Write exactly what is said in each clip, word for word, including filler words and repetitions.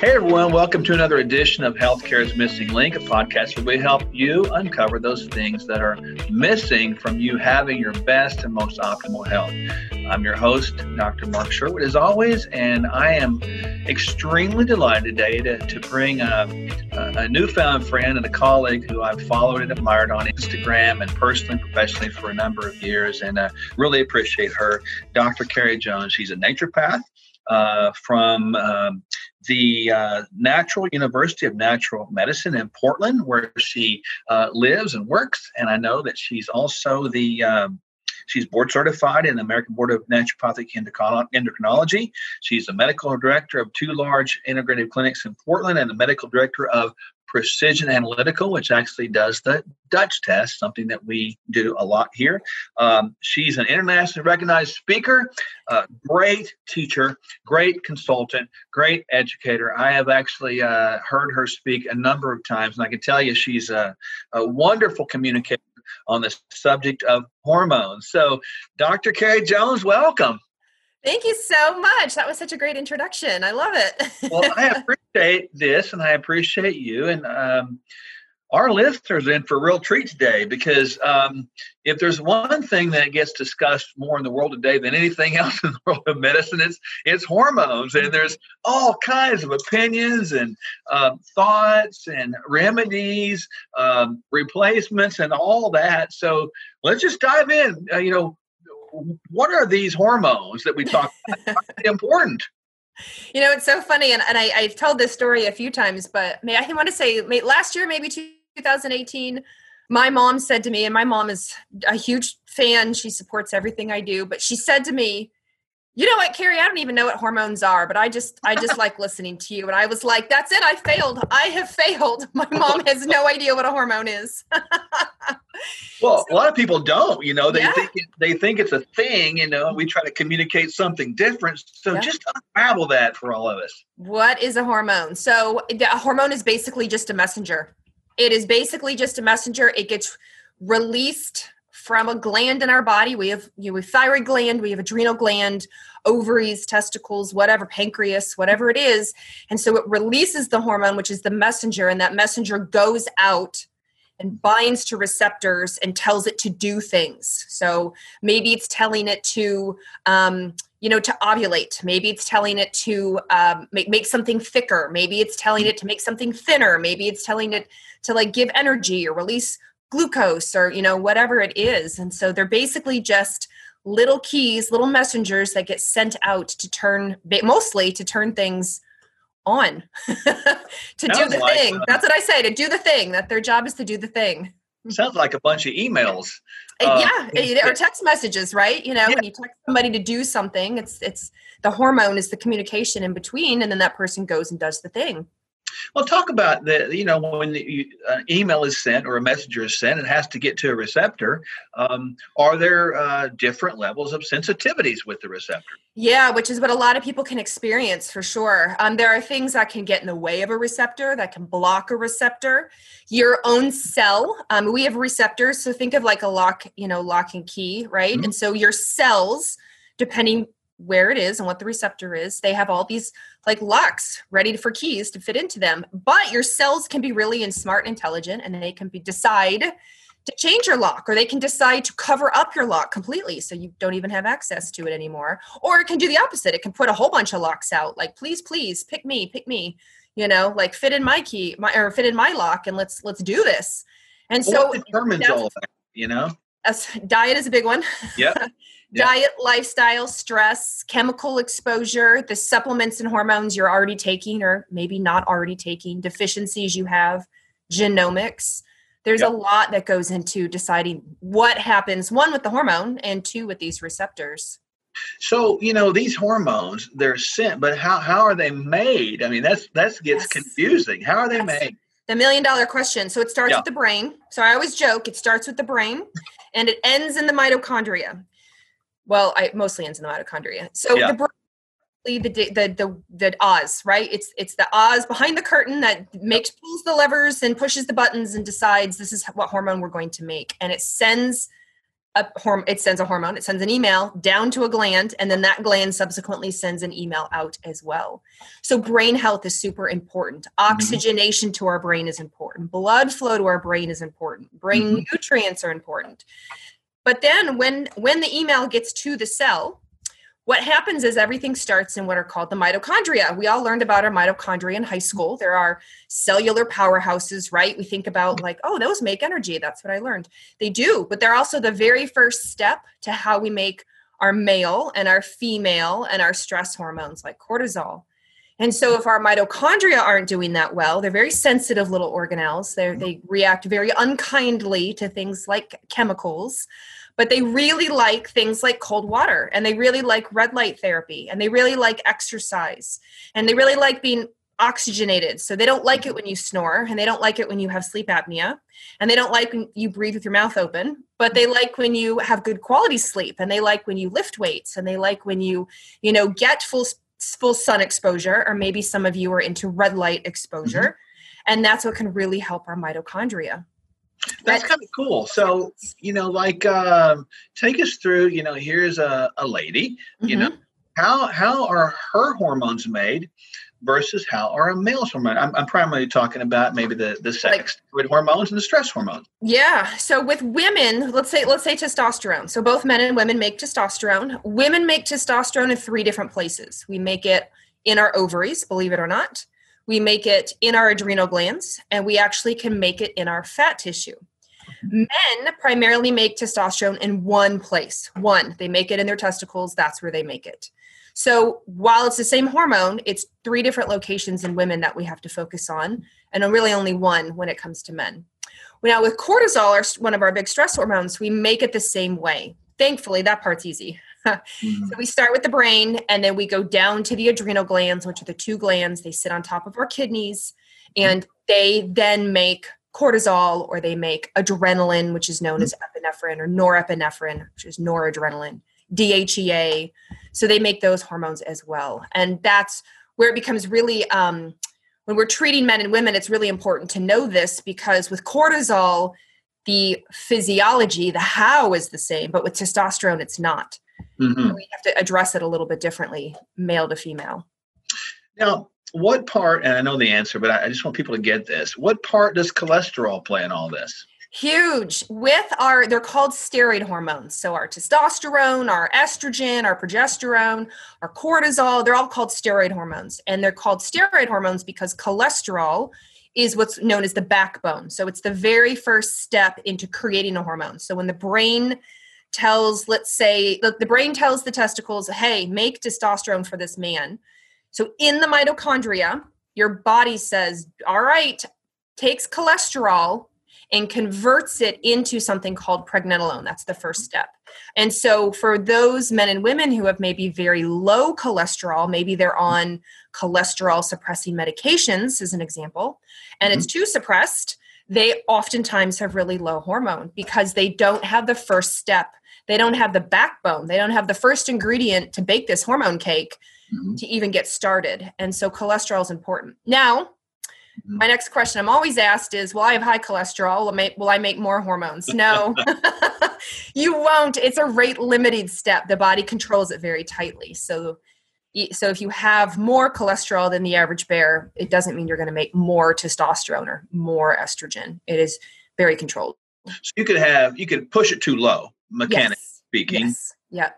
Hey everyone, welcome to another edition of Healthcare's Missing Link, a podcast where we help you uncover those things that are missing from you having your best and most optimal health. I'm your host, Doctor Mark Sherwood, as always, and I am extremely delighted today to, to bring a, a newfound friend and a colleague who I've followed and admired on Instagram and personally and professionally for a number of years, and I really appreciate her, Doctor Carrie Jones. She's a naturopath uh, from... Um, the uh, Natural University of Natural Medicine in Portland, where she uh, lives and works. And I know that she's also the, um, she's board certified in the American Board of Naturopathic Endocrinology. She's the medical director of two large integrative clinics in Portland and the medical director of Precision Analytical, which actually does the Dutch test, something that we do a lot here. Um, she's an internationally recognized speaker, uh, great teacher, great consultant, great educator. I have actually uh, heard her speak a number of times, and I can tell you she's a, a wonderful communicator on the subject of hormones. So, Doctor Carrie Jones, welcome. Thank you so much. That was such a great introduction. I love it. Well, I appreciate this and I appreciate you. And um, our listeners are in for a real treat today because um, if there's one thing that gets discussed more in the world today than anything else in the world of medicine, it's, it's hormones. And there's all kinds of opinions and uh, thoughts and remedies, um, replacements and all that. So let's just dive in, uh, you know, what are these hormones that we talk about? Important. You know, it's so funny. And, and I, I've told this story a few times, but may, I want to say may, last year, maybe two thousand eighteen, my mom said to me, and my mom is a huge fan. She supports everything I do. But she said to me, you know what, Carrie, I don't even know what hormones are, but I just, I just like listening to you. And I was like, that's it. I failed. I have failed. My mom has no idea what a hormone is. Well, so, a lot of people don't, you know, they yeah. think it, they think it's a thing, you know, and we try to communicate something different. So yeah. just unravel that for all of us. What is a hormone? So a hormone is basically just a messenger. It is basically just a messenger. It gets released from a gland in our body. We have, you know, we have thyroid gland, we have adrenal gland, ovaries, testicles, whatever, pancreas, whatever it is. And so it releases the hormone, which is the messenger, and that messenger goes out and binds to receptors and tells it to do things. So maybe it's telling it to, um, you know, to ovulate. Maybe it's telling it to um, make, make something thicker. Maybe it's telling it to make something thinner. Maybe it's telling it to like give energy or release glucose or, you know, whatever it is. And so they're basically just little keys, little messengers that get sent out to turn, mostly to turn things on to do the like, thing. Uh, That's what I say, to do the thing, that their job is to do the thing. Sounds like a bunch of emails. Uh, yeah. It, or text messages, right? You know, yeah. when you text somebody to do something, it's, it's the hormone is the communication in between. And then that person goes and does the thing. Well, talk about the, you know, when the, uh, email is sent or a messenger is sent, it has to get to a receptor. Um, are there uh, different levels of sensitivities with the receptor? Yeah, which is what a lot of people can experience for sure. Um, there are things that can get in the way of a receptor, that can block a receptor. Your own cell, um, we have receptors, so think of like a lock, you know, lock and key, right? Mm-hmm. And so your cells, depending where it is and what the receptor is, they have all these like locks ready for keys to fit into them. But your cells can be really and smart and intelligent, and they can be decide to change your lock, or they can decide to cover up your lock completely so you don't even have access to it anymore. Or it can do the opposite. It can put a whole bunch of locks out, like, please, please pick me, pick me, you know, like fit in my key my, or fit in my lock and let's, let's do this. And well, so what determines all that, you know, diet is a big one. Yep. Yep. Diet, lifestyle, stress, chemical exposure, the supplements and hormones you're already taking or maybe not already taking, deficiencies you have, genomics. There's yep. a lot that goes into deciding what happens, one, with the hormone, and two, with these receptors. So, you know, these hormones, they're sent, but how, how are they made? I mean, that's that gets yes. confusing. How are they yes. made? The million dollar question. So it starts yep. with the brain. So I always joke, it starts with the brain and it ends in the mitochondria. Well, I mostly ends in the mitochondria. So yeah. the brain, the, the the the Oz, right? It's it's the Oz behind the curtain that makes pulls the levers and pushes the buttons and decides this is what hormone we're going to make, and it sends a horm- it sends a hormone, it sends an email down to a gland, and then that gland subsequently sends an email out as well. So brain health is super important. Oxygenation mm-hmm. to our brain is important. Blood flow to our brain is important. Brain mm-hmm. nutrients are important. But then when, when the email gets to the cell, what happens is everything starts in what are called the mitochondria. We all learned about our mitochondria in high school. There are cellular powerhouses, right? We think about like, oh, those make energy. That's what I learned. They do, but they're also the very first step to how we make our male and our female and our stress hormones like cortisol. And so if our mitochondria aren't doing that well, they're very sensitive little organelles. They're, they react very unkindly to things like chemicals, but they really like things like cold water, and they really like red light therapy, and they really like exercise, and they really like being oxygenated. So they don't like it when you snore, and they don't like it when you have sleep apnea, and they don't like when you breathe with your mouth open, but they like when you have good quality sleep, and they like when you lift weights, and they like when you, you know, get full sp- full sun exposure, or maybe some of you are into red light exposure. Mm-hmm. And that's what can really help our mitochondria. That's kind of cool. So, you know, like, um, take us through, you know, here's a, a lady, mm-hmm. you know, how, how are her hormones made versus how are a male's hormone? I'm, I'm primarily talking about maybe the, the sex like, hormones and the stress hormones. Yeah. So with women, let's say, let's say testosterone. So both men and women make testosterone. Women make testosterone in three different places. We make it in our ovaries, believe it or not. We make it in our adrenal glands, and we actually can make it in our fat tissue. Men primarily make testosterone in one place. One, they make it in their testicles. That's where they make it. So while it's the same hormone, it's three different locations in women that we have to focus on, and really only one when it comes to men. Now with cortisol, one of our big stress hormones, we make it the same way. Thankfully, that part's easy. Mm-hmm. So we start with the brain, and then we go down to the adrenal glands, which are the two glands. They sit on top of our kidneys, and they then make cortisol, or they make adrenaline, which is known mm-hmm. as epinephrine, or norepinephrine, which is noradrenaline, D H E A. So they make those hormones as well. And that's where it becomes really, um, when we're treating men and women, it's really important to know this, because with cortisol, the physiology, the how is the same, but with testosterone, it's not. Mm-hmm. We have to address it a little bit differently, male to female. Now, what part, and I know the answer, but I just want people to get this. What part does cholesterol play in all this? Huge. With our, they're called steroid hormones. So our testosterone, our estrogen, our progesterone, our cortisol, they're all called steroid hormones. And they're called steroid hormones because cholesterol is what's known as the backbone. So it's the very first step into creating a hormone. So when the brain tells, let's say, the, the brain tells the testicles, hey, make testosterone for this man. So in the mitochondria, your body says, all right, takes cholesterol and converts it into something called pregnenolone. That's the first step. And so for those men and women who have maybe very low cholesterol, maybe they're on cholesterol suppressing medications as an example, and mm-hmm. it's too suppressed, they oftentimes have really low hormone because they don't have the first step. They don't have the backbone. They don't have the first ingredient to bake this hormone cake mm-hmm. to even get started. And so cholesterol is important. Now, my next question I'm always asked is, well, I have high cholesterol. Will I make more hormones? No, you won't. It's a rate limited step. The body controls it very tightly. So, so if you have more cholesterol than the average bear, it doesn't mean you're going to make more testosterone or more estrogen. It is very controlled. So you could have, you could push it too low, mechanically yes. speaking. Yes. Yep.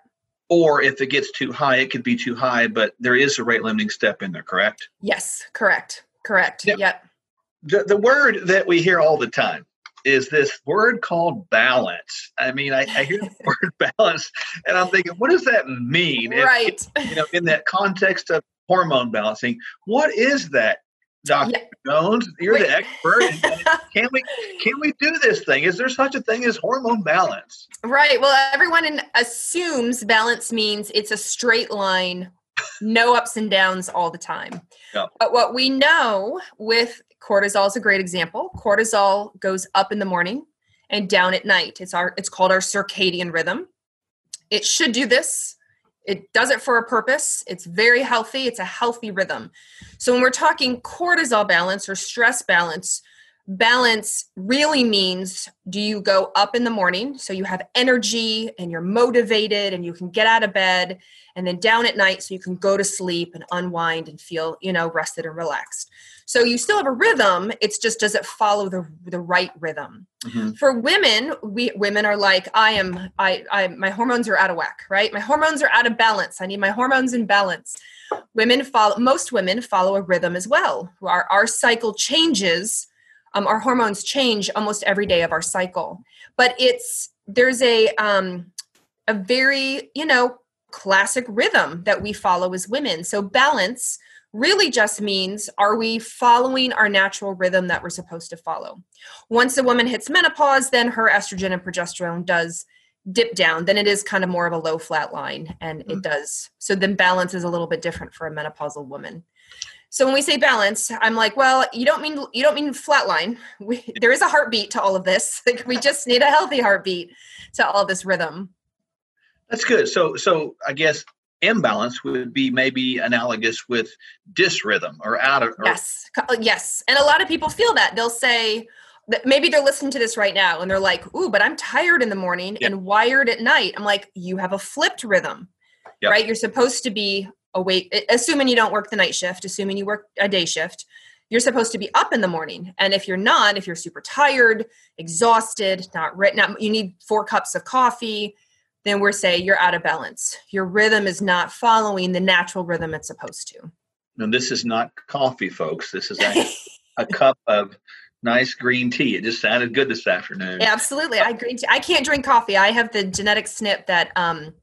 Or if it gets too high, it could be too high, but there is a rate limiting step in there, correct? Yes, correct. Correct. Now, yep. The the word that we hear all the time is this word called balance. I mean, I, I hear the word balance, and I'm thinking, what does that mean? Right. If, you know, in that context of hormone balancing, what is that, Doctor Yeah. Jones? You're Wait. The expert. Can we can we do this thing? Is there such a thing as hormone balance? Right. Well, everyone assumes balance means it's a straight line. No ups and downs all the time. Yeah. But what we know with cortisol is a great example. Cortisol goes up in the morning and down at night. It's our it's called our circadian rhythm. It should do this. It does it for a purpose. It's very healthy. It's a healthy rhythm. So when we're talking cortisol balance or stress balance, Balance really means, do you go up in the morning so you have energy and you're motivated and you can get out of bed, and then down at night so you can go to sleep and unwind and feel, you know, rested and relaxed. So you still have a rhythm. It's just, does it follow the the right rhythm? Mm-hmm. For women, we women are like, I am, I, I, my hormones are out of whack, right? My hormones are out of balance. I need my hormones in balance. Women follow, most women follow a rhythm as well. Our, our cycle changes. Um, our hormones change almost every day of our cycle, but it's, there's a, um, a very, you know, classic rhythm that we follow as women. So balance really just means, are we following our natural rhythm that we're supposed to follow? Once a woman hits menopause, then her estrogen and progesterone does dip down. Then it is kind of more of a low flat line, and mm-hmm. it does. So then balance is a little bit different for a menopausal woman. So when we say balance, I'm like, well, you don't mean, you don't mean flatline. We, there is a heartbeat to all of this. Like, we just need a healthy heartbeat to all this rhythm. That's good. So, so I guess imbalance would be maybe analogous with dysrhythm or out of. Or- yes. Yes. And a lot of people feel that. They'll say that maybe they're listening to this right now and they're like, ooh, but I'm tired in the morning yeah. and wired at night. I'm like, you have a flipped rhythm, yeah. right? You're supposed to be awake, assuming you don't work the night shift, assuming you work a day shift, you're supposed to be up in the morning. And if you're not, if you're super tired, exhausted, not right now, you need four cups of coffee, then we're saying you're out of balance. Your rhythm is not following the natural rhythm it's supposed to. And this is not coffee, folks. This is a, a cup of nice green tea. It just sounded good this afternoon. Yeah, absolutely. I green tea. I can't drink coffee. I have the genetic snip that, um,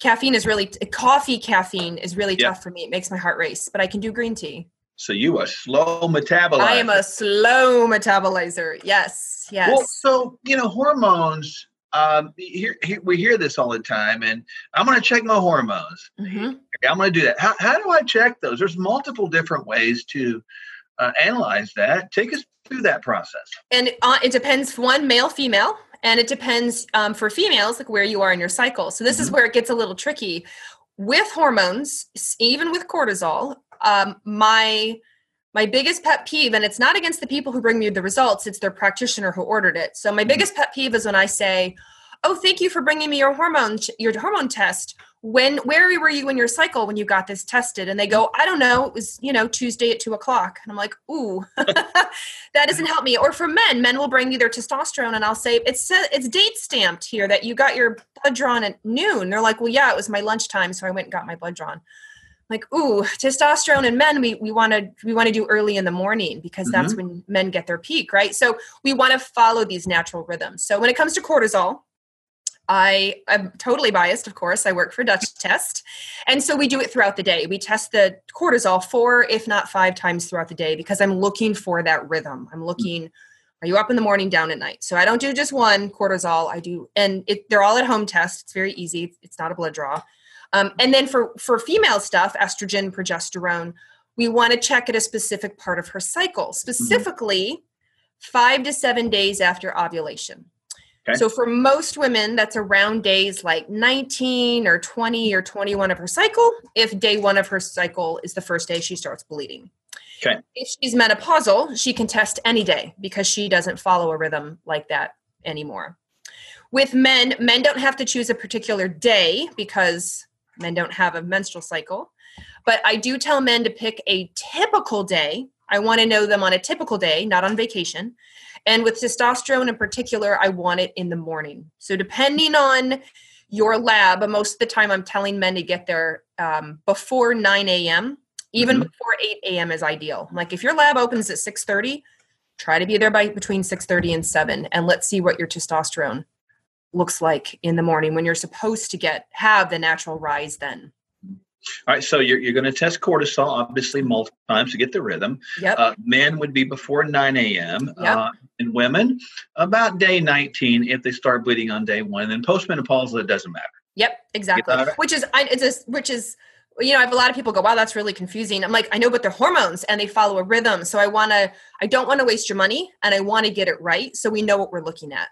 Caffeine is really, coffee caffeine is really yep. tough for me. It makes my heart race, but I can do green tea. So you are slow metabolizer. I am a slow metabolizer. Yes, yes. Well, so, you know, hormones, um, here, here, we hear this all the time, and I'm going to check my hormones. Mm-hmm. I'm going to do that. How, how do I check those? There's multiple different ways to uh, analyze that. Take us through that process. And uh, it depends, one, male, female. And it depends um, for females, like where you are in your cycle. So this mm-hmm. is where it gets a little tricky with hormones, even with cortisol. Um, my, my biggest pet peeve, and it's not against the people who bring me the results, it's their practitioner who ordered it. So my mm-hmm. biggest pet peeve is when I say, oh, thank you for bringing me your hormone, your hormone test. When, where were you in your cycle when you got this tested? And they go, I don't know. It was, you know, Tuesday at two o'clock. And I'm like, ooh, that doesn't help me. Or for men, men will bring you their testosterone. And I'll say, it's, it's date stamped here that you got your blood drawn at noon. They're like, well, yeah, it was my lunchtime. So I went and got my blood drawn. Like, ooh, testosterone in men, we we want to we want to do early in the morning because mm-hmm. that's when men get their peak, right? So we want to follow these natural rhythms. So when it comes to cortisol, I am totally biased, of course. I work for Dutch Test. And so we do it throughout the day. We test the cortisol four, if not five times throughout the day, because I'm looking for that rhythm. I'm looking, are you up in the morning, down at night? So I don't do just one cortisol. I do, and it, they're all at home tests. It's very easy. It's not a blood draw. Um, and then for, for female stuff, estrogen, progesterone, we want to check at a specific part of her cycle, specifically mm-hmm. five to seven days after ovulation. So for most women, that's around days like nineteen or twenty or twenty-one of her cycle, if day one of her cycle is the first day she starts bleeding. Okay. If she's menopausal, she can test any day because she doesn't follow a rhythm like that anymore. With men, men don't have to choose a particular day because men don't have a menstrual cycle. But I do tell men to pick a typical day. I want to know them on a typical day, not on vacation. And with testosterone in particular, I want it in the morning. So depending on your lab, most of the time I'm telling men to get there um, before nine a.m., even mm-hmm. before eight a.m. is ideal. I'm like, if your lab opens at six thirty, try to be there by between six thirty and seven, and let's see what your testosterone looks like in the morning when you're supposed to get have the natural rise then. All right, so you're, you're going to test cortisol, obviously, multiple times to get the rhythm. Yep. Uh, men would be before nine a.m. Yep. Uh, and women about day nineteen if they start bleeding on day one. And then postmenopausal, it doesn't matter. Yep, exactly. You know, which is, I, it's a, which is, you know, I have a lot of people go, wow, that's really confusing. I'm like, I know, but they're hormones and they follow a rhythm. So I want to, I don't want to waste your money, and I want to get it right so we know what we're looking at.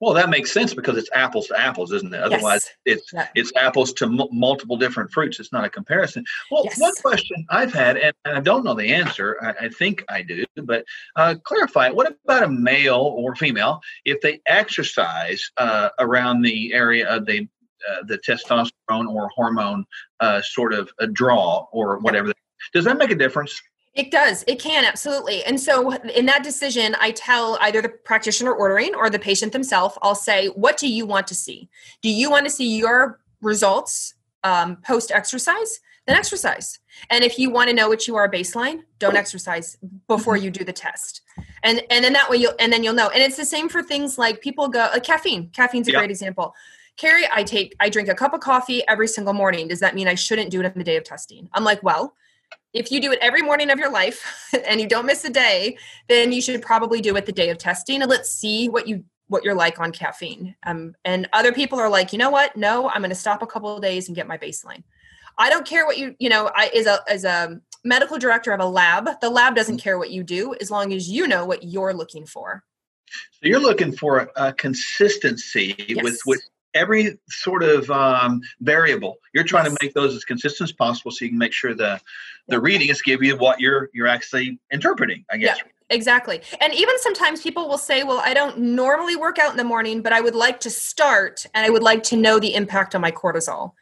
Well, that makes sense because it's apples to apples, isn't it? Otherwise, yes. it's yeah. it's apples to m- multiple different fruits. It's not a comparison. Well, yes. One question I've had, and I don't know the answer. I, I think I do, but uh, clarify it. What about a male or female if they exercise uh, around the area of the uh, the testosterone or hormone uh, sort of a draw or whatever? Does that make a difference? It does. It can, absolutely. And so in that decision, I tell either the practitioner ordering or the patient themselves, I'll say, what do you want to see? Do you want to see your results um, post-exercise? Then exercise. And if you want to know what you are baseline, don't exercise before you do the test. And and then that way, you'll and then you'll know. And it's the same for things like people go, like caffeine. Caffeine's a yeah. great example. Carrie, I take, I drink a cup of coffee every single morning. Does that mean I shouldn't do it on the day of testing? I'm like, well, if you do it every morning of your life and you don't miss a day, then you should probably do it the day of testing and let's see what you what you're like on caffeine. Um, and other people are like, you know what? No, I'm going to stop a couple of days and get my baseline. I don't care what you, you know, I as a as a medical director of a lab, the lab doesn't care what you do as long as you know what you're looking for. So you're looking for a, a consistency yes. with which every sort of um, variable, you're trying yes. to make those as consistent as possible so you can make sure the, the readings give you what you're you're actually interpreting, I guess. Yeah, exactly. And even sometimes people will say, well, I don't normally work out in the morning, but I would like to start and I would like to know the impact on my cortisol.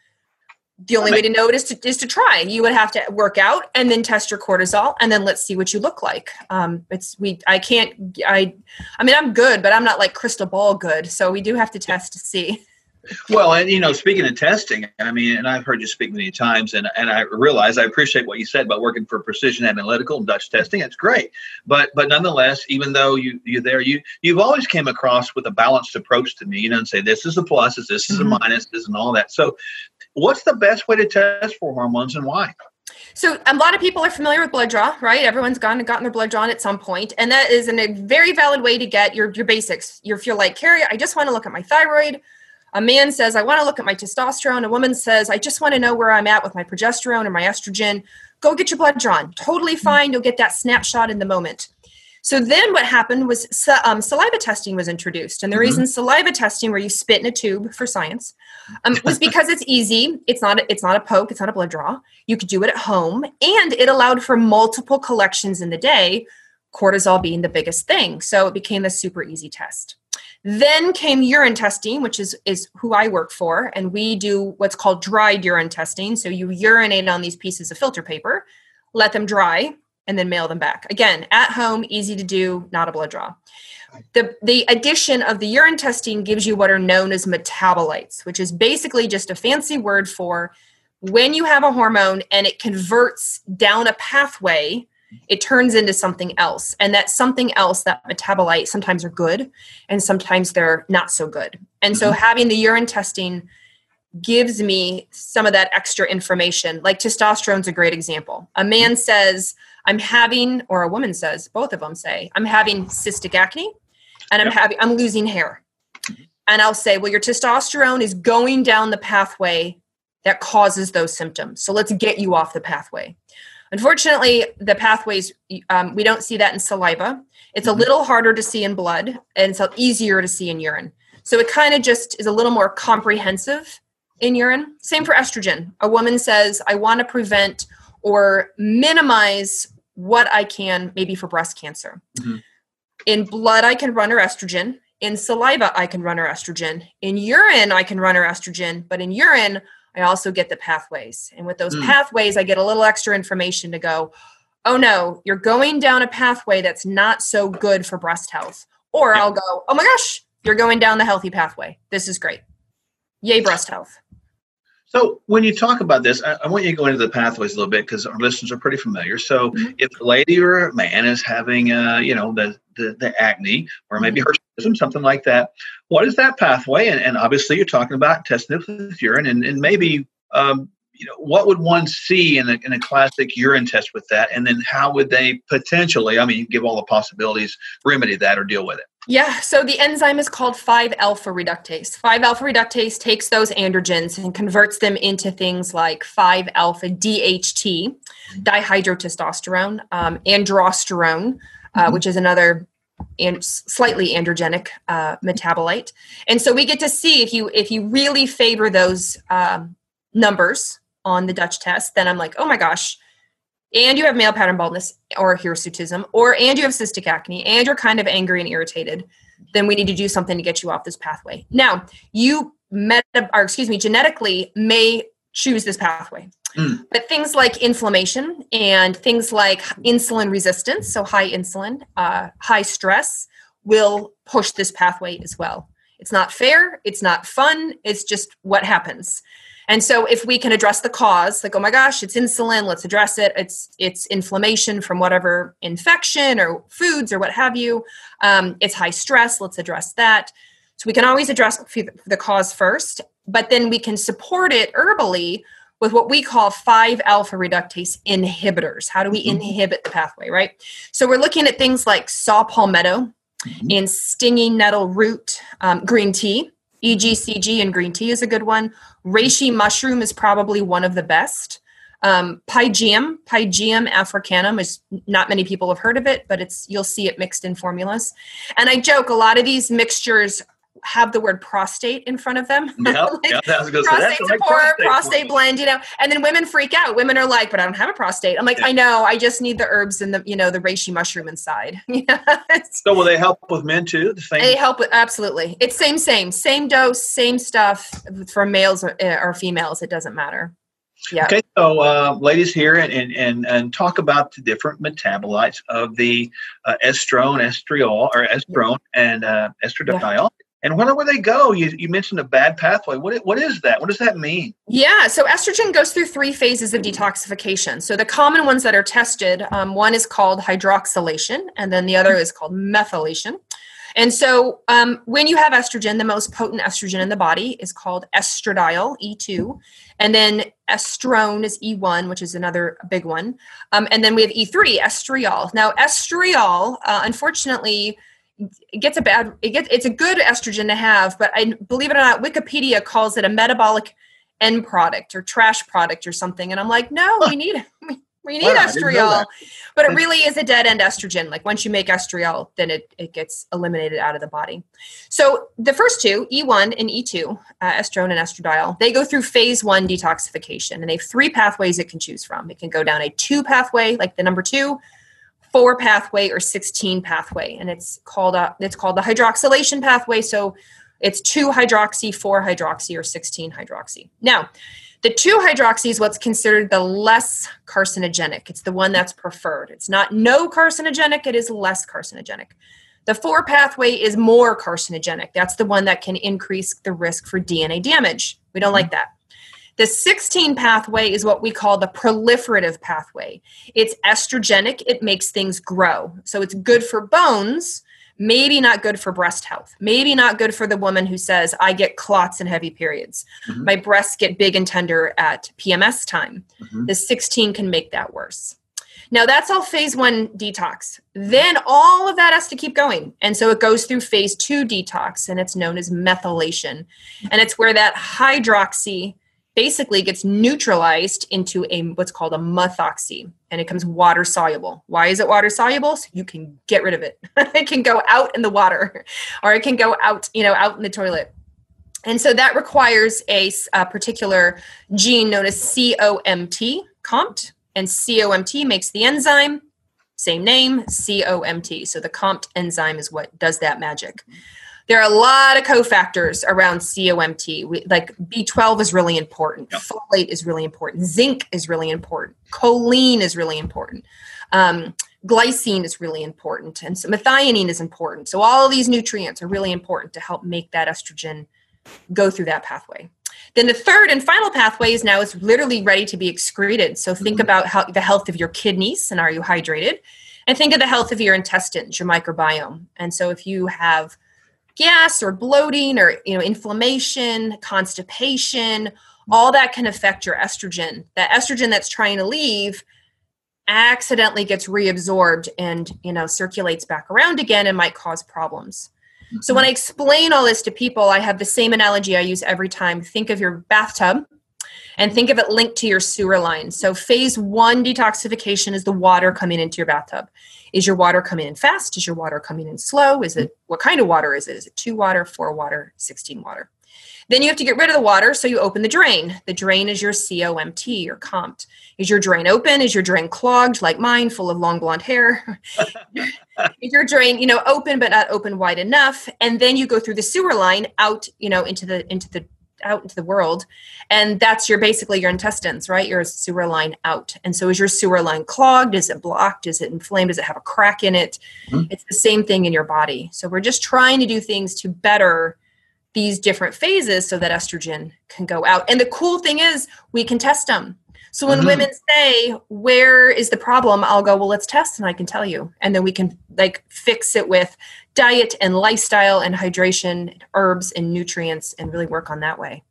The only way to know it is to, is to try. You would have to work out and then test your cortisol and then let's see what you look like. Um, it's we. I can't, I, I mean, I'm good, but I'm not like crystal ball good. So we do have to test to see. Well, and, you know, speaking of testing, I mean, and I've heard you speak many times, and, and I realize I appreciate what you said about working for Precision Analytical and Dutch testing. It's great. But but nonetheless, even though you, you're there, you, you've always came across with a balanced approach to me, you know, and say this is a plus, this is mm-hmm. a minus, this and all that. So what's the best way to test for hormones and why? So a lot of people are familiar with blood draw, right? Everyone's gone and gotten their blood drawn at some point. And that is an, a very valid way to get your, your basics. You're, if you're like, Carrie, I just want to look at my thyroid. A man says, I want to look at my testosterone. A woman says, I just want to know where I'm at with my progesterone or my estrogen. Go get your blood drawn. Totally fine. You'll get that snapshot in the moment. So then what happened was um, saliva testing was introduced. And the mm-hmm. reason saliva testing, where you spit in a tube for science, um, was because it's easy. It's not, a, it's not a poke. It's not a blood draw. You could do it at home. And it allowed for multiple collections in the day, cortisol being the biggest thing. So it became a super easy test. Then came urine testing, which is, is who I work for. And we do what's called dried urine testing. So you urinate on these pieces of filter paper, let them dry, and then mail them back. Again, at home, easy to do, not a blood draw. The, the addition of the urine testing gives you what are known as metabolites, which is basically just a fancy word for when you have a hormone and it converts down a pathway, it turns into something else. And that something else, that metabolite, sometimes are good and sometimes they're not so good. And mm-hmm. so having the urine testing gives me some of that extra information. Like testosterone's a great example. A man says, I'm having, or a woman says, both of them say, I'm having cystic acne and I'm yep. having, I'm losing hair. And I'll say, well, your testosterone is going down the pathway that causes those symptoms. So let's get you off the pathway. Unfortunately, the pathways, um, we don't see that in saliva. It's a little harder to see in blood, and it's easier to see in urine. So it kind of just is a little more comprehensive in urine. Same for estrogen. A woman says, I want to prevent or minimize what I can, maybe for breast cancer. Mm-hmm. In blood, I can run her estrogen. In saliva, I can run her estrogen. In urine, I can run her estrogen. But in urine, I also get the pathways. And with those mm. pathways, I get a little extra information to go, oh no, you're going down a pathway that's not so good for breast health. Or I'll go, oh my gosh, you're going down the healthy pathway. This is great. Yay, breast health. So when you talk about this, I, I want you to go into the pathways a little bit because our listeners are pretty familiar. So mm-hmm. if a lady or a man is having, uh, you know, the, the, the acne or maybe mm-hmm. hirsutism, something like that, what is that pathway? And, and obviously you're talking about testing it with urine and, and maybe, um, you know, what would one see in a, in a classic urine test with that? And then how would they potentially, I mean, you give all the possibilities, remedy that or deal with it? Yeah, so the enzyme is called five alpha reductase. five alpha reductase takes those androgens and converts them into things like five alpha D H T, dihydrotestosterone, um, androsterone, uh, mm-hmm. which is another and slightly androgenic uh, metabolite. And so we get to see if you if you really favor those um, numbers on the Dutch test, then I'm like, oh my gosh, and you have male pattern baldness or hirsutism, or and you have cystic acne, and you're kind of angry and irritated, then we need to do something to get you off this pathway. Now, you meta, or excuse me, genetically may choose this pathway. Mm. But things like inflammation and things like insulin resistance, so high insulin, uh, high stress, will push this pathway as well. It's not fair. It's not fun. It's just what happens. And so if we can address the cause, like, oh my gosh, it's insulin, let's address it. It's it's inflammation from whatever infection or foods or what have you. Um, it's high stress, let's address that. So we can always address the cause first, but then we can support it herbally with what we call five alpha reductase inhibitors. How do we mm-hmm. inhibit the pathway, right? So we're looking at things like saw palmetto mm-hmm. and stinging nettle root, um, green tea. E G C G and green tea is a good one. Reishi mushroom is probably one of the best. Um, Pygeum, Pygeum africanum is not many people have heard of it, but it's you'll see it mixed in formulas. And I joke, a lot of these mixtures have the word prostate in front of them. Yep, like, yep, that was gonna say, that's like prostate support, prostate blend, you know. And then women freak out. Women are like, but I don't have a prostate. I'm like, yeah. I know, I just need the herbs and the, you know, the reishi mushroom inside. So will they help with men too? The same? They help with, absolutely. It's same, same, same dose, same stuff for males or, or females. It doesn't matter. Yeah. Okay, so uh, ladies here, and, and and talk about the different metabolites of the uh, estrone, estriol, or estrone and uh, estradiol. Yeah. And where do they go? You, you mentioned a bad pathway. What, what is that? What does that mean? Yeah, so estrogen goes through three phases of detoxification. So the common ones that are tested, um, one is called hydroxylation, and then the other is called methylation. And so um, when you have estrogen, the most potent estrogen in the body is called estradiol, E two, and then estrone is E one, which is another big one. Um, and then we have E three, estriol. Now, estriol, uh, unfortunately, It gets a bad, it gets, it's a good estrogen to have, but I believe it or not, Wikipedia calls it a metabolic end product or trash product or something. And I'm like, no, we need, we need wow, estriol, but it really is a dead end estrogen. Like once you make estriol, then it, it gets eliminated out of the body. So the first two, E one and E two, uh, estrone and estradiol, they go through phase one detoxification, and they have three pathways it can choose from. It can go down a two pathway, like the number two, four pathway, or sixteen pathway. And it's called a, it's called the hydroxylation pathway. So it's two hydroxy, four hydroxy, or sixteen hydroxy. Now, the two hydroxy is what's considered the less carcinogenic. It's the one that's preferred. It's not no carcinogenic. It is less carcinogenic. The four pathway is more carcinogenic. That's the one that can increase the risk for D N A damage. We don't like that. The sixteen pathway is what we call the proliferative pathway. It's estrogenic. It makes things grow. So it's good for bones, maybe not good for breast health, maybe not good for the woman who says, I get clots and heavy periods. Mm-hmm. My breasts get big and tender at P M S time. Mm-hmm. The sixteen can make that worse. Now, that's all phase one detox. Then all of that has to keep going. And so it goes through phase two detox, and it's known as methylation. And it's where that hydroxy basically gets neutralized into a what's called a methoxy, and it becomes water soluble. Why is it water soluble? So you can get rid of it. It can go out in the water, or it can go out, you know, out in the toilet. And so that requires a, a particular gene known as C O M T, C O M T, and C O M T makes the enzyme, same name, C O M T. So the C O M T enzyme is what does that magic. There are a lot of cofactors around C O M T. We, like B twelve is really important. Yep. Folate is really important. Zinc is really important. Choline is really important. Um, glycine is really important. And so methionine is important. So all of these nutrients are really important to help make that estrogen go through that pathway. Then the third and final pathway is now it's literally ready to be excreted. So think mm-hmm. about how, the health of your kidneys, and are you hydrated? And think of the health of your intestines, your microbiome. And so if you have gas or bloating or, you know, inflammation, constipation, all that can affect your estrogen. That estrogen that's trying to leave accidentally gets reabsorbed and, you know, circulates back around again and might cause problems. Mm-hmm. So when I explain all this to people, I have the same analogy I use every time. Think of your bathtub and think of it linked to your sewer line. So phase one detoxification is the water coming into your bathtub. Is your water coming in fast? Is your water coming in slow? Is it, what kind of water is it? Is it two water, four water, sixteen water? Then you have to get rid of the water, so you open the drain. The drain is your C O M T, your C O M T. Is your drain open? Is your drain clogged like mine, full of long blonde hair? Is your drain, you know, open but not open wide enough? And then you go through the sewer line out, you know, into the into the out into the world, and that's your basically your intestines, right? Your sewer line out. And so is your sewer line clogged? Is it blocked? Is it inflamed? Does it have a crack in it? Mm-hmm. It's the same thing in your body. So we're just trying to do things to better these different phases so that estrogen can go out. And the cool thing is we can test them. So when mm-hmm. women say, where is the problem? I'll go, well, let's test and I can tell you. And then we can like fix it with diet and lifestyle and hydration, herbs and nutrients, and really work on that way.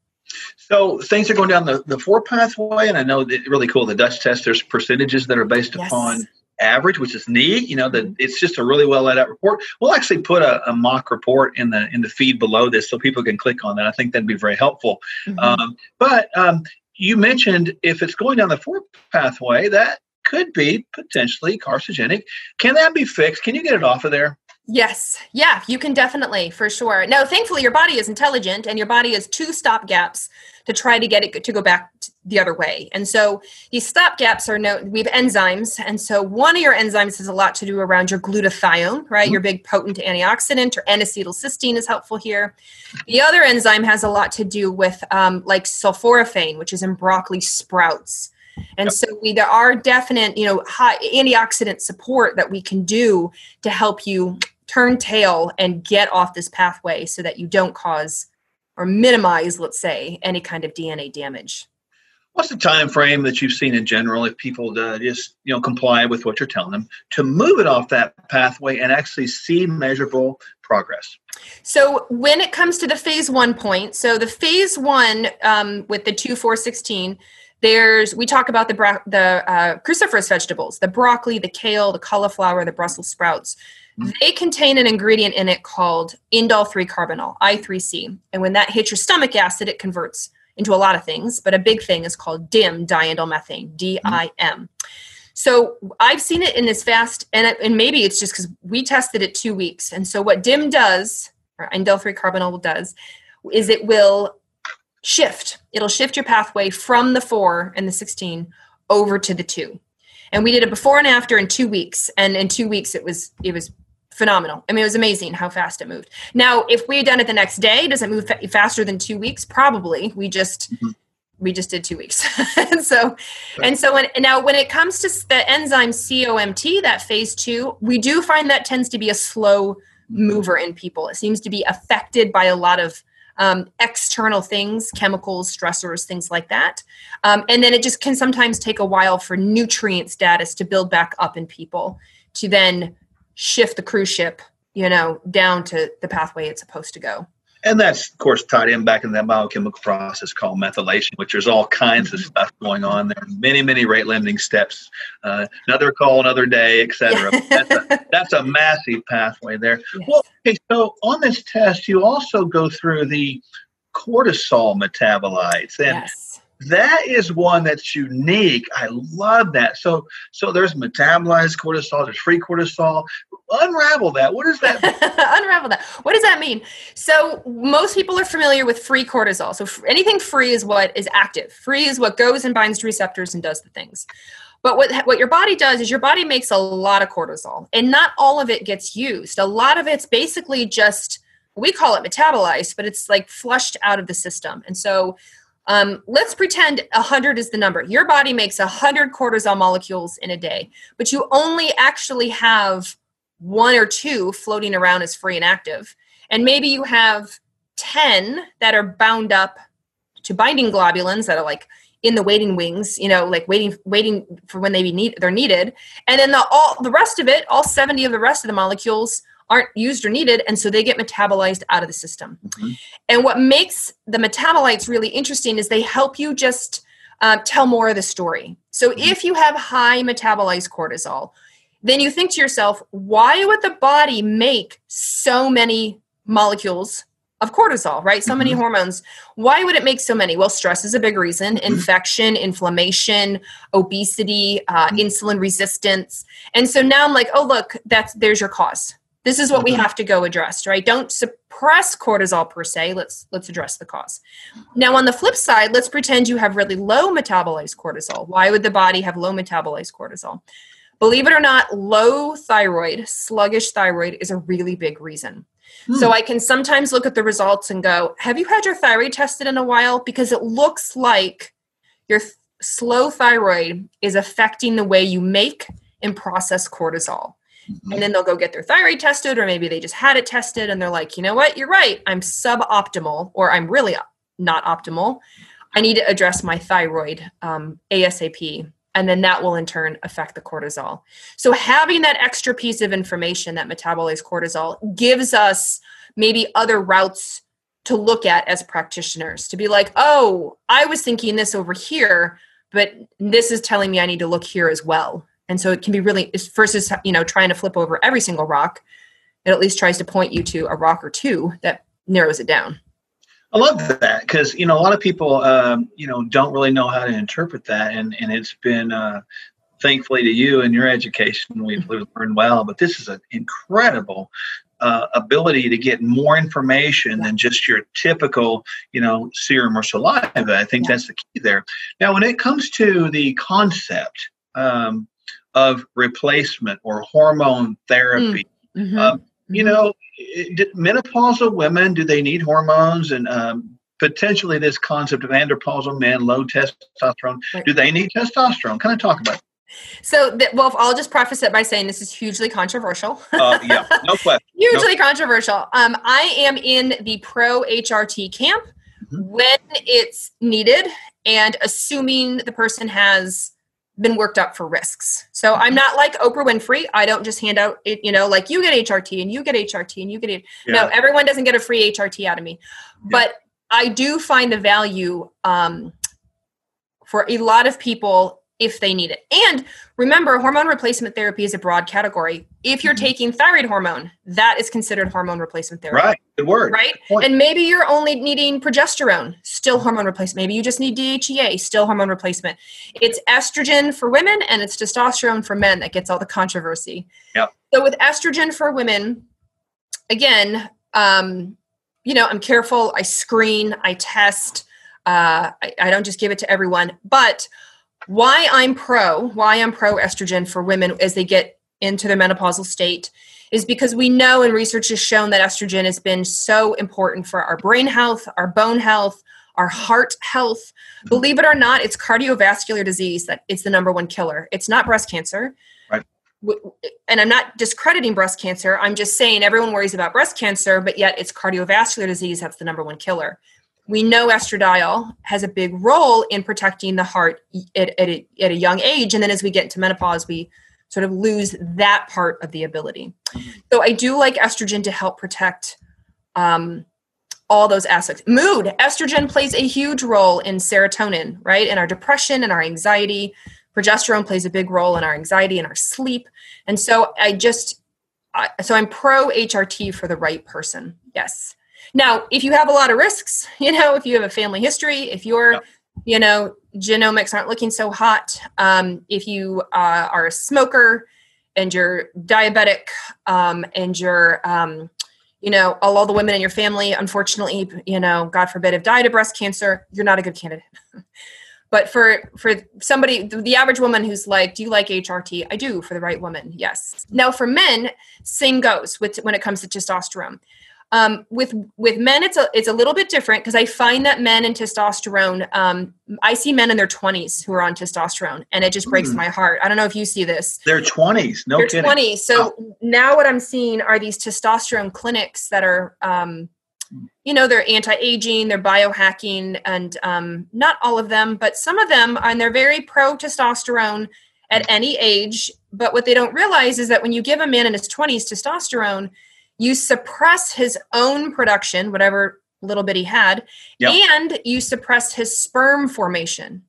So things are going down the, the four pathway. And I know that really cool. The Dutch test, there's percentages that are based yes. upon average, which is neat. You know, that it's just a really well laid out report. We'll actually put a, a mock report in the in the feed below this so people can click on that. I think that'd be very helpful. Mm-hmm. Um, but um, you mentioned if it's going down the fourth pathway, that could be potentially carcinogenic. Can that be fixed? Can you get it off of there? Yes. Yeah, you can definitely, for sure. Now, thankfully, your body is intelligent and your body has two stop gaps to try to get it to go back the other way. And so these stop gaps are known, we have enzymes. And so one of your enzymes has a lot to do around your glutathione, right? Mm-hmm. Your big potent antioxidant or N-acetylcysteine is helpful here. The other enzyme has a lot to do with um, like sulforaphane, which is in broccoli sprouts. And yep. so we, there are definite, you know, high antioxidant support that we can do to help you turn tail and get off this pathway so that you don't cause or minimize, let's say, any kind of D N A damage. What's the time frame that you've seen in general if people uh, just, you know, comply with what you're telling them to move it off that pathway and actually see measurable progress? So when it comes to the phase one point, so the phase one um, with the two, four, sixteen, There's, we talk about the bro- the uh, cruciferous vegetables, the broccoli, the kale, the cauliflower, the Brussels sprouts. Mm-hmm. They contain an ingredient in it called indole three carbinol, I three C. And when that hits your stomach acid, it converts into a lot of things. But a big thing is called D I M, diindolmethane, D I M. Mm-hmm. So I've seen it in as fast, and, it, and maybe it's just because we tested it two weeks. And so what D I M does, or indole three carbinol does, is it will shift. It'll shift your pathway from the four and the sixteen over to the two. And we did it before and after in two weeks. And in two weeks, it was, it was phenomenal. I mean, it was amazing how fast it moved. Now, if we had done it the next day, does it move fa- faster than two weeks? Probably. We just, mm-hmm. we just did two weeks. and so, and so when, now when it comes to the enzyme C O M T, that phase two, we do find that tends to be a slow mover in people. It seems to be affected by a lot of Um, external things, chemicals, stressors, things like that. Um, and then it just can sometimes take a while for nutrient status to build back up in people to then shift the cruise ship, you know, down to the pathway it's supposed to go. And that's, of course, tied in back into that biochemical process called methylation, which there's all kinds of stuff going on. There are many, many rate-limiting steps. Uh, another call, another day, et cetera. that's, a, that's a massive pathway there. Yes. Well, okay, so on this test, you also go through the cortisol metabolites. And yes. that is one that's unique. I love that. So, so there's metabolized cortisol, there's free cortisol. Unravel that. What does that mean? Unravel that. What does that mean? So most people are familiar with free cortisol. So f- anything free is what is active. Free is what goes and binds to receptors and does the things. But what what your body does is your body makes a lot of cortisol, and not all of it gets used. A lot of it's basically just, we call it metabolized, but it's like flushed out of the system. And so Um, let's pretend one hundred is the number. Your body makes one hundred cortisol molecules in a day, but you only actually have one or two floating around as free and active. And maybe you have ten that are bound up to binding globulins that are like in the waiting wings, you know, like waiting waiting for when they be need, they're needed. And then the, all the rest of it, all seventy of the rest of the molecules aren't used or needed, and so they get metabolized out of the system. Mm-hmm. And what makes the metabolites really interesting is they help you just uh, tell more of the story. So mm-hmm. if you have high metabolized cortisol, then you think to yourself, why would the body make so many molecules of cortisol, right? So mm-hmm. many hormones. Why would it make so many? Well, stress is a big reason. Mm-hmm. Infection, inflammation, obesity, uh, mm-hmm. insulin resistance. And so now I'm like, oh, look, that's there's your cause. This is what okay. we have to go address, right? Don't suppress cortisol per se. Let's let's address the cause. Now, on the flip side, let's pretend you have really low metabolized cortisol. Why would the body have low metabolized cortisol? Believe it or not, low thyroid, sluggish thyroid is a really big reason. Hmm. So I can sometimes look at the results and go, have you had your thyroid tested in a while? Because it looks like your th- slow thyroid is affecting the way you make and process cortisol. Mm-hmm. And then they'll go get their thyroid tested, or maybe they just had it tested and they're like, you know what, you're right. I'm suboptimal, or I'm really not optimal. I need to address my thyroid um, ASAP. And then that will in turn affect the cortisol. So having that extra piece of information that metabolizes cortisol gives us maybe other routes to look at as practitioners, to be like, oh, I was thinking this over here, but this is telling me I need to look here as well. And so it can be really, versus, you know, trying to flip over every single rock, it at least tries to point you to a rock or two that narrows it down. I love that, because, you know, a lot of people, um, you know, don't really know how to interpret that. And, and it's been, uh, thankfully to you and your education, we've learned well, but this is an incredible uh, ability to get more information than just your typical, you know, serum or saliva. I think yeah. that's the key there. Now, when it comes to the concept, um, of replacement or hormone therapy. Mm-hmm. Um, you know, menopausal women, do they need hormones? And um, potentially this concept of andropausal men, low testosterone, right. do they need testosterone? Kind of talk about it. So, that, well, I'll just preface it by saying this is hugely controversial. Uh, yeah, no question. hugely no. controversial. Um, I am in the pro-H R T camp mm-hmm. when it's needed and assuming the person has been worked up for risks. So I'm not like Oprah Winfrey. I don't just hand out, you know, like you get H R T and you get H R T and you get it. Yeah. No, everyone doesn't get a free H R T out of me. Yeah. But I do find the value um, for a lot of people if they need it. And remember, hormone replacement therapy is a broad category. If you're mm-hmm. taking thyroid hormone, that is considered hormone replacement therapy. Right. Good word. Right. Good and maybe you're only needing progesterone, still hormone replacement. Maybe you just need D H E A, still hormone replacement. It's estrogen for women and it's testosterone for men that gets all the controversy. Yep. So with estrogen for women, again, um, you know, I'm careful. I screen, I test. Uh, I, I don't just give it to everyone, but Why I'm pro, why I'm pro estrogen for women as they get into their menopausal state is because we know and research has shown that estrogen has been so important for our brain health, our bone health, our heart health. Believe it or not, it's cardiovascular disease that it's the number one killer. It's not breast cancer. Right. And I'm not discrediting breast cancer. I'm just saying everyone worries about breast cancer, but yet it's cardiovascular disease that's the number one killer. We know estradiol has a big role in protecting the heart at, at, a, at a young age. And then as we get into menopause, we sort of lose that part of the ability. So I do like estrogen to help protect um, all those aspects. Mood, estrogen plays a huge role in serotonin, right? In our depression and our anxiety. Progesterone plays a big role in our anxiety and our sleep. And so I just, I, so I'm pro H R T for the right person. Yes. Now, if you have a lot of risks, you know, if you have a family history, if your, yep. you know, genomics aren't looking so hot, um, if you uh, are a smoker and you're diabetic um, and you're, um, you know, all, all the women in your family, unfortunately, you know, God forbid, have died of breast cancer, you're not a good candidate. But for, for somebody, the average woman who's like, do you like H R T? I do, for the right woman. Yes. Now for men, same goes with when it comes to testosterone. Um, with, with men, it's a, it's a little bit different because I find that men and testosterone, um, I see men in their twenties who are on testosterone and it just breaks mm. my heart. I don't know if you see this. They're twenties. No They're kidding. twenties. So oh. now what I'm seeing are these testosterone clinics that are, um, you know, they're anti-aging, they're biohacking and, um, not all of them, but some of them, and they're very pro testosterone at any age. But what they don't realize is that when you give a man in his twenties testosterone, you suppress his own production, whatever little bit he had, yep. and you suppress his sperm formation.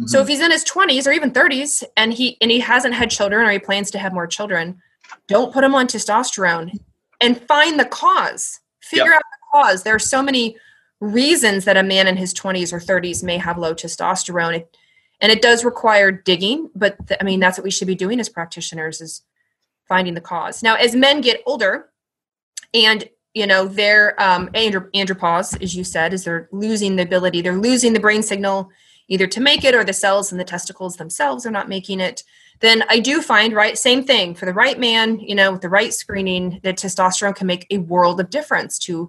Mm-hmm. So if he's in his twenties or even thirties and he and he hasn't had children or he plans to have more children, don't put him on testosterone and find the cause. Figure yep. out the cause. There are so many reasons that a man in his twenties or thirties may have low testosterone. It, and it does require digging, but th- I mean, that's what we should be doing as practitioners, is finding the cause. Now, as men get older and, you know, their um, andropause, as you said, is they're losing the ability, they're losing the brain signal either to make it, or the cells in the testicles themselves are not making it, then I do find, right, same thing for the right man, you know, with the right screening, that testosterone can make a world of difference to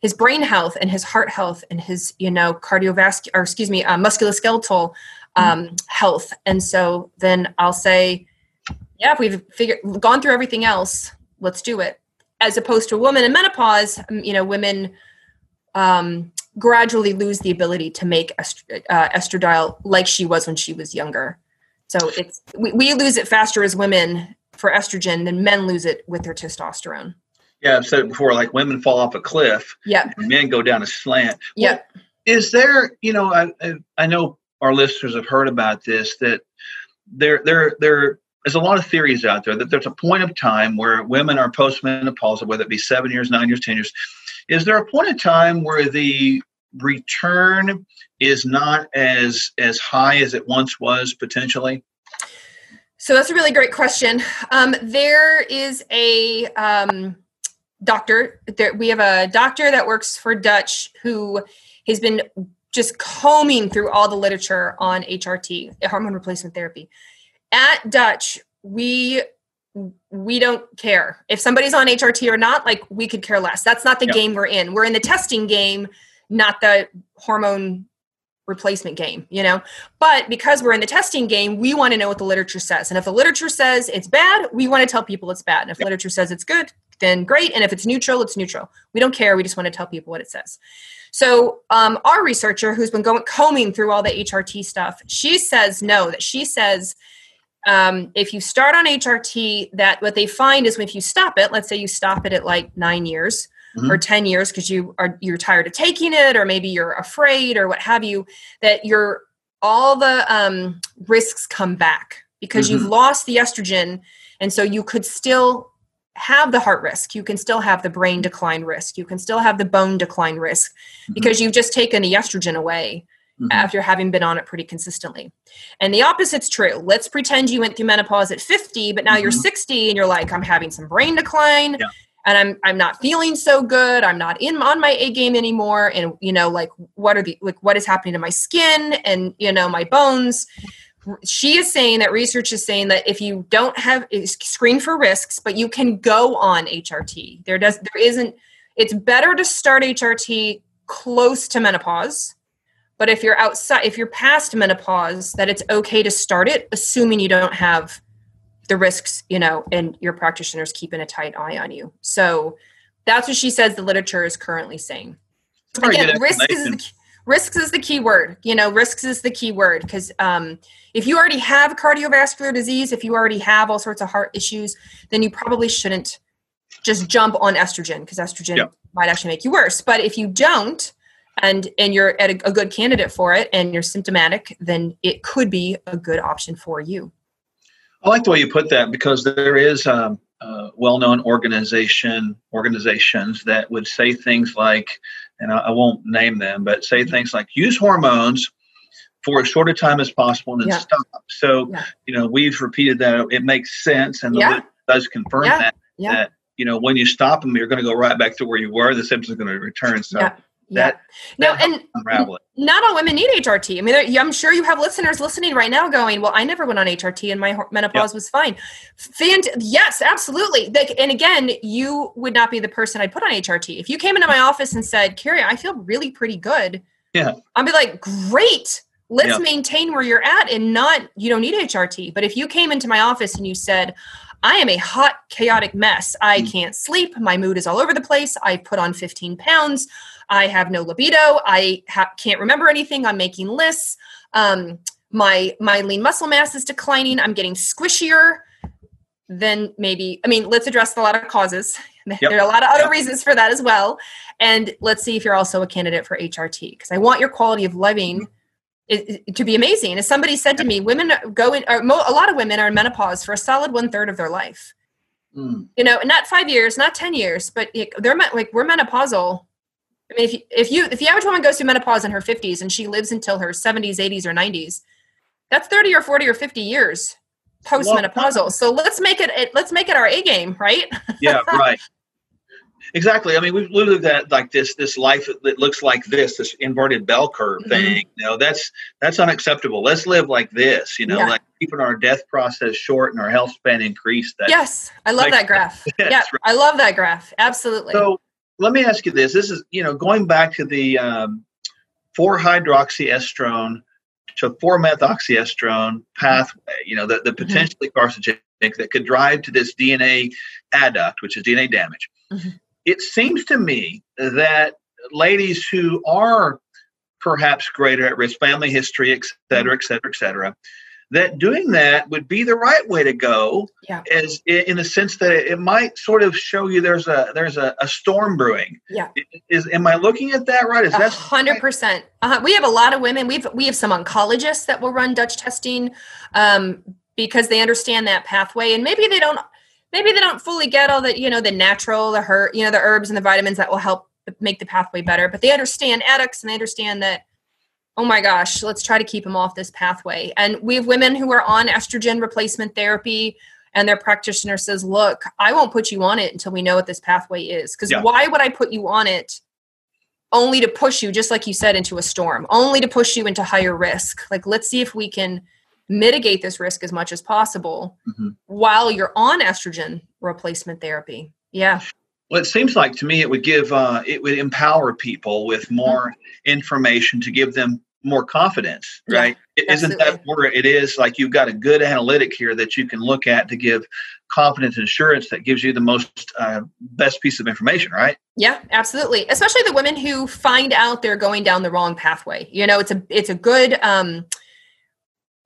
his brain health and his heart health and his, you know, cardiovascular, or excuse me, uh, musculoskeletal um, mm-hmm. health. And so then I'll say, yeah, if we've figured, gone through everything else, let's do it. As opposed to a woman in menopause, you know, women um, gradually lose the ability to make est- uh, estradiol like she was when she was younger. So it's we, we lose it faster as women for estrogen than men lose it with their testosterone. Yeah, I've said it before, like women fall off a cliff, yeah, and men go down a slant. Yeah. Well, is there, you know, I I know our listeners have heard about this, that there there there there's a lot of theories out there that there's a point of time where women are postmenopausal, whether it be seven years, nine years, ten years. Is there a point of time where the return is not as as high as it once was potentially? So that's a really great question. Um, there is a um, doctor, there, we have a doctor that works for Dutch who has been just combing through all the literature on H R T, hormone replacement therapy. At Dutch, we we don't care if somebody's on H R T or not. Like, we could care less. That's not the yep. game we're in. We're in the testing game, not the hormone replacement game, you know? But because we're in the testing game, we want to know what the literature says. And if the literature says it's bad, we want to tell people it's bad. And if yep. the literature says it's good, then great. And if it's neutral, it's neutral. We don't care. We just want to tell people what it says. So um, our researcher, who's been going combing through all the H R T stuff, she says no, that she says Um, if you start on H R T, that what they find is if you stop it, let's say you stop it at like nine years mm-hmm. or ten years because you are you're tired of taking it, or maybe you're afraid or what have you, that your all the um, risks come back because mm-hmm. you've lost the estrogen, and so you could still have the heart risk, you can still have the brain decline risk, you can still have the bone decline risk mm-hmm. because you've just taken the estrogen away. Mm-hmm. After having been on it pretty consistently. And the opposite's true. Let's pretend you went through menopause at fifty, but now mm-hmm. you're sixty and you're like, I'm having some brain decline yeah. and I'm, I'm not feeling so good. I'm not in on my A game anymore. And you know, like what are the, like what is happening to my skin and you know, my bones. She is saying that research is saying that if you don't have screen for risks, but you can go on H R T, there does, there isn't, it's better to start H R T close to menopause. But if you're outside, if you're past menopause, that it's okay to start it, assuming you don't have the risks, you know, and your practitioner's keeping a tight eye on you. So that's what she says the literature is currently saying. Again, risks is, the, risks is the key word, you know, risks is the key word. Because um, if you already have cardiovascular disease, if you already have all sorts of heart issues, then you probably shouldn't just jump on estrogen, because estrogen yeah. might actually make you worse. But if you don't, And and you're at a, a good candidate for it, and you're symptomatic, then it could be a good option for you. I like the way you put that, because there is um, uh, well-known organization organizations that would say things like, and I, I won't name them, but say things like, use hormones for as short a time as possible and then yeah. stop. So yeah. you know, we've repeated that. It makes sense, and the yeah. does confirm yeah. that yeah. that you know, when you stop them, you're going to go right back to where you were. The symptoms are going to return. So. Yeah. Yeah. No, and not all women need H R T. I mean, I'm sure you have listeners listening right now going, well, I never went on H R T and my menopause yep. was fine. Fant- yes, absolutely. And again, you would not be the person I'd put on H R T. If you came into my office and said, Carrie, I feel really pretty good. Yeah. I'd be like, great. Let's yep. maintain where you're at and not, you don't need H R T. But if you came into my office and you said, I am a hot, chaotic mess. I mm. can't sleep. My mood is all over the place. I put on fifteen pounds. I have no libido. I ha- can't remember anything. I'm making lists. Um, my my lean muscle mass is declining. I'm getting squishier. Then maybe, I mean, let's address a lot of causes. Yep. There are a lot of other yep. reasons for that as well. And let's see if you're also a candidate for H R T, because I want your quality of living mm. It, it, to be amazing. As somebody said to me, women go in, or mo, a lot of women are in menopause for a solid one third of their life. Mm. You know, not five years, not ten years, but it, they're like, we're menopausal I mean, if you, if you, if the average woman goes through menopause in her fifties and she lives until her seventies, eighties, or nineties, that's thirty or forty or fifty years postmenopausal. So let's make it, let's make it our A game, right? Yeah, right. Exactly. I mean, we've lived with that, like this, this life that looks like this, this inverted bell curve mm-hmm. thing, you know, that's, that's unacceptable. Let's live like this, you know, yeah. like keeping our death process short and our health span increased. That, yes. I love like, that graph. Yeah. Right. I love that graph. Absolutely. So let me ask you this. This is, you know, going back to the um, four hydroxyestrone to four methoxyestrone pathway, you know, the, the potentially mm-hmm. carcinogenic that could drive to this D N A adduct, which is D N A damage. Mm-hmm. It seems to me that ladies who are perhaps greater at risk, family history, et cetera, et cetera, et cetera, that doing that would be the right way to go, yeah. as in the sense that it might sort of show you there's a there's a, a storm brewing. Yeah, is am I looking at that right? Is that one hundred percent? Uh, we have a lot of women. We've we have some oncologists that will run Dutch testing um, because they understand that pathway, and maybe they don't. Maybe they don't fully get all the, you know, the natural, the her, you know, the herbs and the vitamins that will help make the pathway better. But they understand addicts and they understand that, oh my gosh, let's try to keep them off this pathway. And we have women who are on estrogen replacement therapy and their practitioner says, look, I won't put you on it until we know what this pathway is. Because yeah. why would I put you on it only to push you, just like you said, into a storm, only to push you into higher risk? Like, let's see if we can mitigate this risk as much as possible mm-hmm. while you're on estrogen replacement therapy. Yeah. Well, it seems like to me it would give, uh, it would empower people with more mm-hmm. information to give them more confidence, right? Yeah, it, isn't that where it is? Like you've got a good analytic here that you can look at to give confidence and assurance that gives you the most uh, best piece of information, right? Yeah, absolutely. Especially the women who find out they're going down the wrong pathway. You know, it's a, it's a good, um,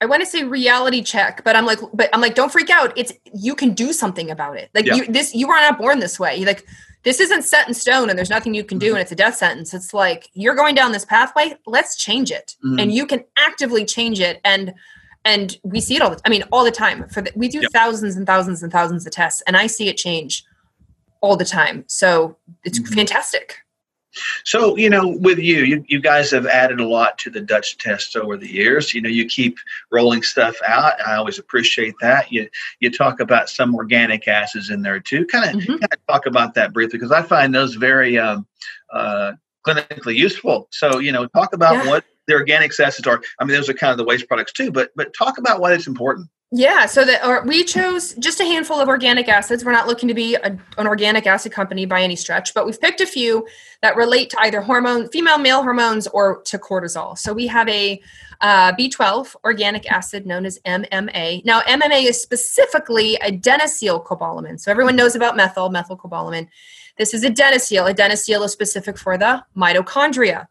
I want to say reality check, but I'm like, but I'm like, don't freak out. It's, you can do something about it. Like yeah. you, this, you are not born this way. You're like, this isn't set in stone and there's nothing you can do. Mm-hmm. And it's a death sentence. It's like, you're going down this pathway. Let's change it. Mm-hmm. And you can actively change it. And, and we see it all the I mean, all the time for the, we do yeah. thousands and thousands and thousands of tests and I see it change all the time. So it's mm-hmm. fantastic. So, you know, with you, you, you guys have added a lot to the Dutch test over the years. You know, you keep rolling stuff out. I always appreciate that. You you talk about some organic acids in there, too. Kind of mm-hmm. talk about that briefly, because I find those very um, uh, clinically useful. So, you know, talk about yeah. what the organic acids are. I mean, those are kind of the waste products, too. But but talk about why it's important. Yeah, so that or we chose just a handful of organic acids. We're not looking to be a, an organic acid company by any stretch, but we've picked a few that relate to either hormone, female, male hormones, or to cortisol. So we have a uh, B twelve organic acid known as M M A. Now, M M A is specifically adenosylcobalamin. So everyone knows about methyl, methylcobalamin. This is adenosyl. Adenosyl is specific for the mitochondria.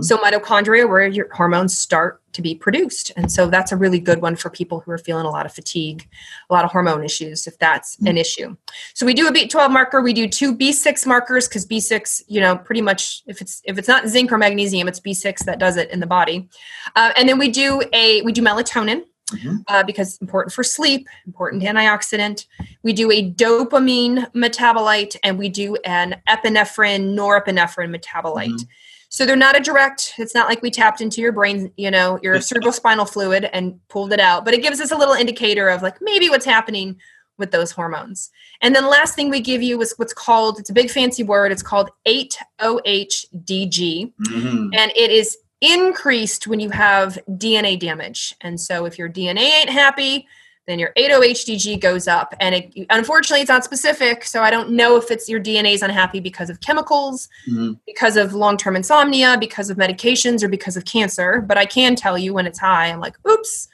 So mitochondria, where your hormones start to be produced. And so that's a really good one for people who are feeling a lot of fatigue, a lot of hormone issues, if that's mm-hmm. an issue. So we do a B twelve marker. We do two B six markers because B six, you know, pretty much if it's if it's not zinc or magnesium, it's B six that does it in the body. Uh, and then we do a we do melatonin mm-hmm. uh, because it's important for sleep, important antioxidant. We do a dopamine metabolite and we do an epinephrine, norepinephrine metabolite. Mm-hmm. So they're not a direct, it's not like we tapped into your brain, you know, your cerebrospinal fluid and pulled it out, but it gives us a little indicator of like maybe what's happening with those hormones. And then the last thing we give you is what's called, it's a big fancy word, it's called eight O H d G. Mm-hmm. And it is increased when you have D N A damage. And so if your D N A ain't happy, then your eight O H d G goes up. And it, unfortunately, it's not specific, so I don't know if it's your D N A is unhappy because of chemicals, mm-hmm. because of long-term insomnia, because of medications, or because of cancer. But I can tell you when it's high, I'm like, oops,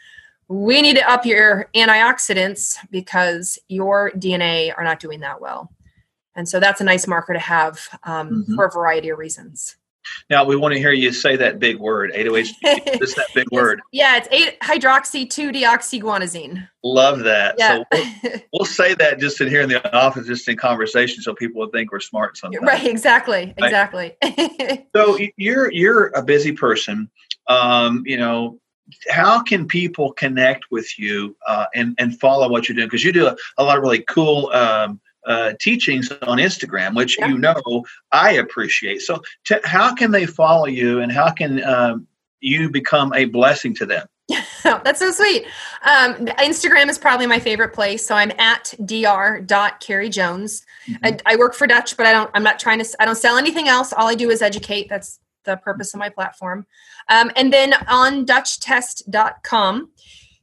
we need to up your antioxidants because your D N A are not doing that well. And so that's a nice marker to have um, mm-hmm. for a variety of reasons. Now, we want to hear you say that big word, eight O H d G. Just that big yes. word. Yeah, it's eight hydroxy two deoxyguanosine. Love that. Yeah. So we'll, we'll say that just in here in the office, just in conversation, so people will think we're smart sometimes. Right, exactly, right. exactly. So you're you're a busy person. Um, you know, how can people connect with you uh, and, and follow what you're doing? Because you do a, a lot of really cool um, uh, teachings on Instagram, which yeah. you know I appreciate. So t- how can they follow you, and how can um, you become a blessing to them? That's so sweet. Um, Instagram is probably my favorite place. So I'm at D R dot Carrie Jones. Mm-hmm. I, I work for Dutch, but I don't, I'm not trying to, I don't sell anything else. All I do is educate. That's the purpose of my platform. Um, and then on Dutch test dot com,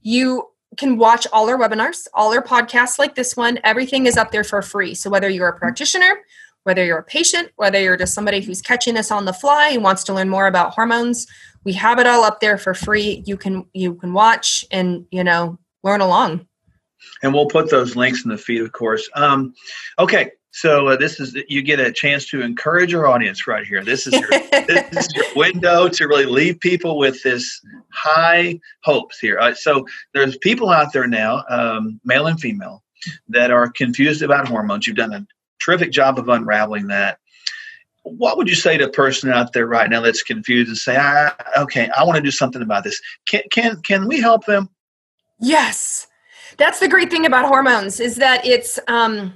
you can watch all our webinars, all our podcasts like this one. Everything is up there for free. So whether you're a practitioner, whether you're a patient, whether you're just somebody who's catching us on the fly and wants to learn more about hormones, we have it all up there for free. You can you can watch and, you know, learn along. And we'll put those links in the feed, of course. Um, okay, so uh, this is you get a chance to encourage your audience right here. This is your, this is your window to really leave people with this high hopes here. Uh, so there's people out there now, um, male and female, that are confused about hormones. You've done a terrific job of unraveling that. What would you say to a person out there right now that's confused and say, ah, okay, I want to do something about this. Can, can, can we help them? Yes. That's the great thing about hormones is that it's, um,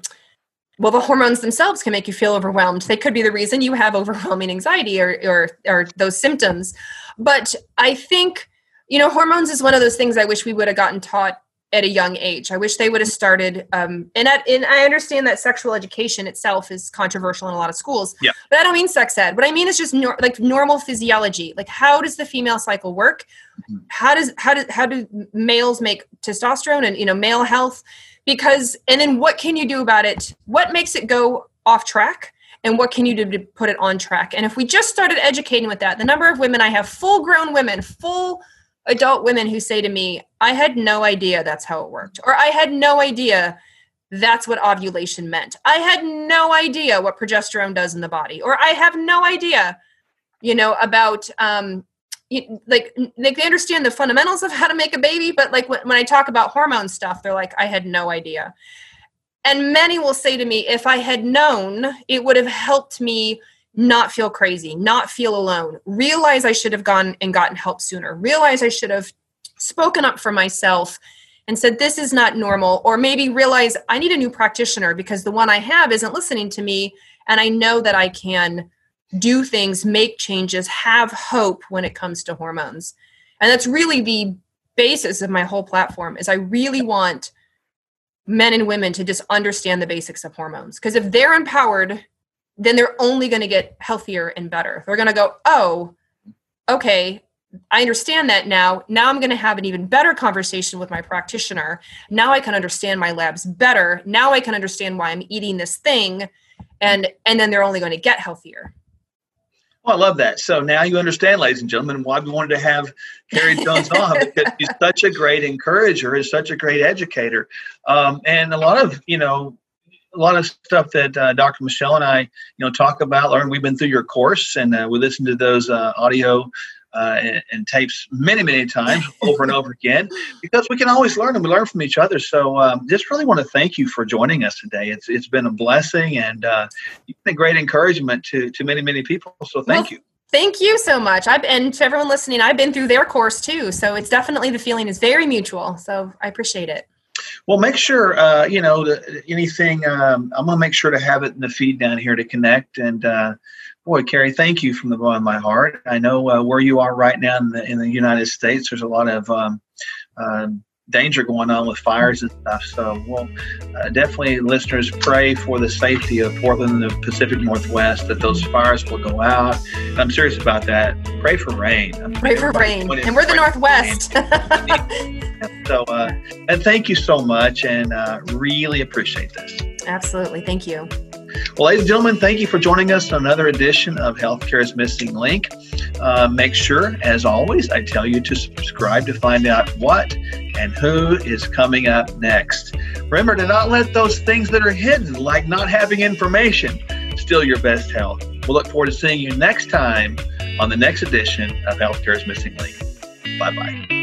well, the hormones themselves can make you feel overwhelmed. They could be the reason you have overwhelming anxiety or, or, or those symptoms. But I think, you know, hormones is one of those things I wish we would have gotten taught at a young age. I wish they would have started. Um, and, at, and I understand that sexual education itself is controversial in a lot of schools, yeah. but I don't mean sex ed. What I mean is just nor- like normal physiology. Like how does the female cycle work? Mm-hmm. How does, how do, how do males make testosterone and, you know, male health? Because, and then what can you do about it? What makes it go off track? And what can you do to put it on track? And if we just started educating with that, the number of women I have, full grown women, full adult women who say to me, I had no idea that's how it worked, or I had no idea that's what ovulation meant. I had no idea what progesterone does in the body, or I have no idea, you know, about, um, you, like, like they understand the fundamentals of how to make a baby. But like when, when I talk about hormone stuff, they're like, I had no idea. And many will say to me, if I had known, it would have helped me not feel crazy, not feel alone, realize I should have gone and gotten help sooner, realize I should have spoken up for myself and said, this is not normal, or maybe realize I need a new practitioner because the one I have isn't listening to me. And I know that I can do things, make changes, have hope when it comes to hormones. And that's really the basis of my whole platform is I really want men and women to just understand the basics of hormones. Because if they're empowered, then they're only going to get healthier and better. They're going to go, oh, okay, I understand that now. Now I'm going to have an even better conversation with my practitioner. Now I can understand my labs better. Now I can understand why I'm eating this thing. And, and then they're only going to get healthier. Well, I love that. So now you understand, ladies and gentlemen, why we wanted to have Carrie Jones on, because she's such a great encourager and such a great educator. Um, and a lot of, you know, A lot of stuff that uh, Doctor Michelle and I, you know, talk about, learn. We've been through your course, and uh, we listened to those uh, audio uh, and, and tapes many, many times over and over again, because we can always learn, and we learn from each other. So, um, just really want to thank you for joining us today. It's it's been a blessing, and uh, you've been a great encouragement to to many, many people. So, thank well, you. Thank you so much. I've and to everyone listening, I've been through their course too. So, it's definitely the feeling is very mutual. So, I appreciate it. Well, make sure, uh, you know, the, anything, um, I'm going to make sure to have it in the feed down here to connect. And, uh, boy, Carrie, thank you from the bottom of my heart. I know uh, where you are right now in the, in the United States, there's a lot of um, uh, danger going on with fires and stuff. So we'll uh, definitely, listeners, pray for the safety of Portland and the Pacific Northwest, that those fires will go out. I'm serious about that. Pray for rain. I mean, pray for rain. And we're the Northwest. So, uh, and thank you so much, and uh, really appreciate this. Absolutely. Thank you. Well, ladies and gentlemen, thank you for joining us on another edition of Healthcare's Missing Link. Uh, make sure, as always, I tell you to subscribe to find out what and who is coming up next. Remember to not let those things that are hidden, like not having information, steal your best health. We'll look forward to seeing you next time on the next edition of Healthcare's Missing Link. Bye-bye.